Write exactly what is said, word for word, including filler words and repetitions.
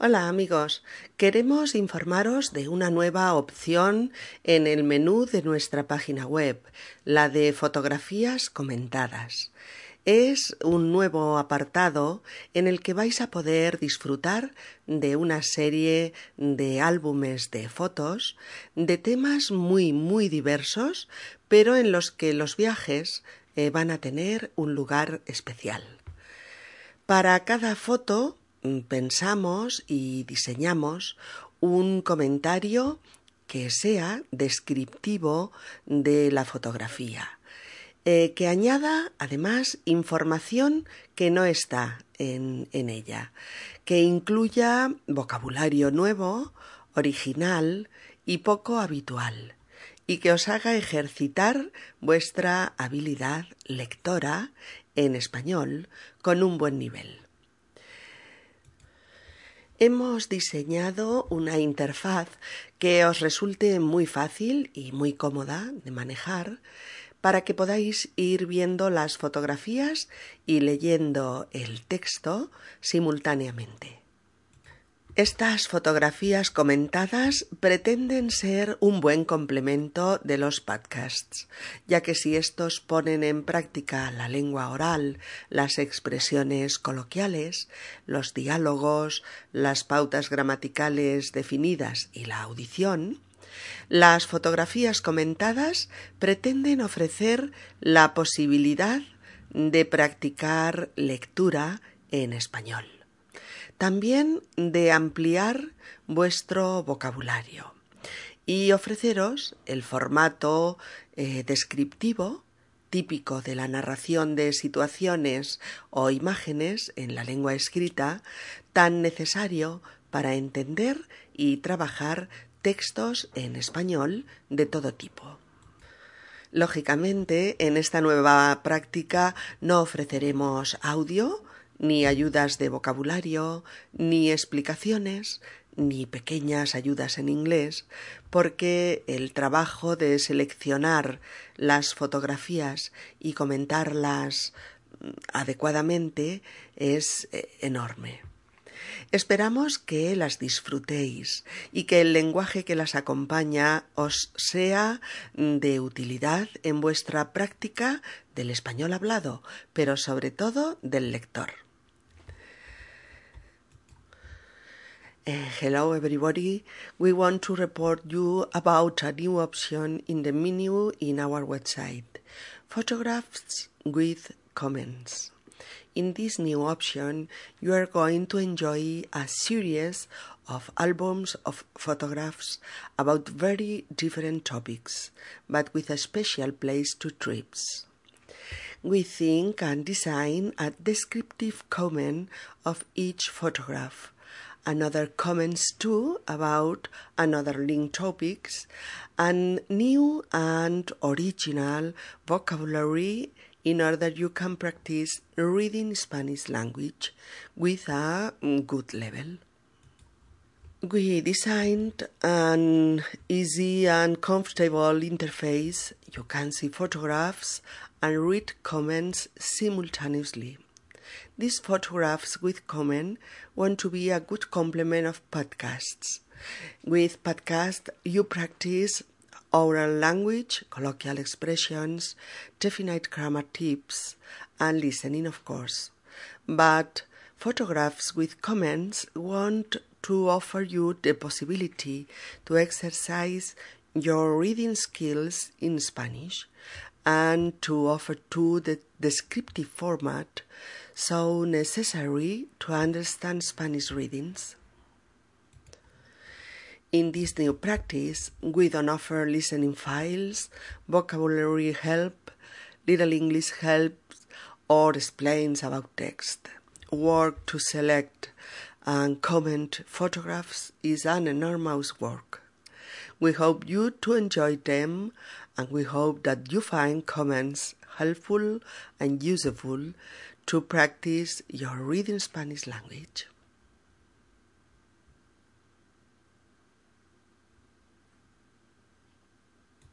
Hola amigos, queremos informaros de una nueva opción en el menú de nuestra página web, la de fotografías comentadas. Es un nuevo apartado en el que vais a poder disfrutar de una serie de álbumes de fotos de temas muy muy diversos, pero en los que los viajes eh, van a tener un lugar especial. Para cada foto pensamos y diseñamos un comentario que sea descriptivo de la fotografía, eh, que añada además información que no está en, en ella, que incluya vocabulario nuevo, original y poco habitual, y que os haga ejercitar vuestra habilidad lectora en español con un buen nivel. Hemos diseñado una interfaz que os resulte muy fácil y muy cómoda de manejar para que podáis ir viendo las fotografías y leyendo el texto simultáneamente. Estas fotografías comentadas pretenden ser un buen complemento de los podcasts, ya que si estos ponen en práctica la lengua oral, las expresiones coloquiales, los diálogos, las pautas gramaticales definidas y la audición, las fotografías comentadas pretenden ofrecer la posibilidad de practicar lectura en español. También de ampliar vuestro vocabulario y ofreceros el formato eh, descriptivo típico de la narración de situaciones o imágenes en la lengua escrita, tan necesario para entender y trabajar textos en español de todo tipo. Lógicamente, en esta nueva práctica no ofreceremos audio, ni ayudas de vocabulario, ni explicaciones, ni pequeñas ayudas en inglés, porque el trabajo de seleccionar las fotografías y comentarlas adecuadamente es enorme. Esperamos que las disfrutéis y que el lenguaje que las acompaña os sea de utilidad en vuestra práctica del español hablado, pero sobre todo del lector. Hello everybody, we want to report you about a new option in the menu in our website, photographs with comments. In this new option, you are going to enjoy a series of albums of photographs about very different topics, but with a special place to trips. We think and design a descriptive comment of each photograph, another comments too about another linked topics, and new and original vocabulary in order you can practice reading Spanish language with a good level. We designed an easy and comfortable interface. You can see photographs and read comments simultaneously. These photographs with comment want to be a good complement of podcasts. With podcasts, you practice oral language, colloquial expressions, definite grammar tips, and listening, of course. But photographs with comments want to offer you the possibility to exercise your reading skills in Spanish and to offer to the descriptive format so necessary to understand Spanish readings. In this new practice, we don't offer listening files, vocabulary help, little English helps, or explains about text. Work to select and comment photographs is an enormous work. We hope you to enjoy them, and we hope that you find comments helpful and useful to practice your reading Spanish language.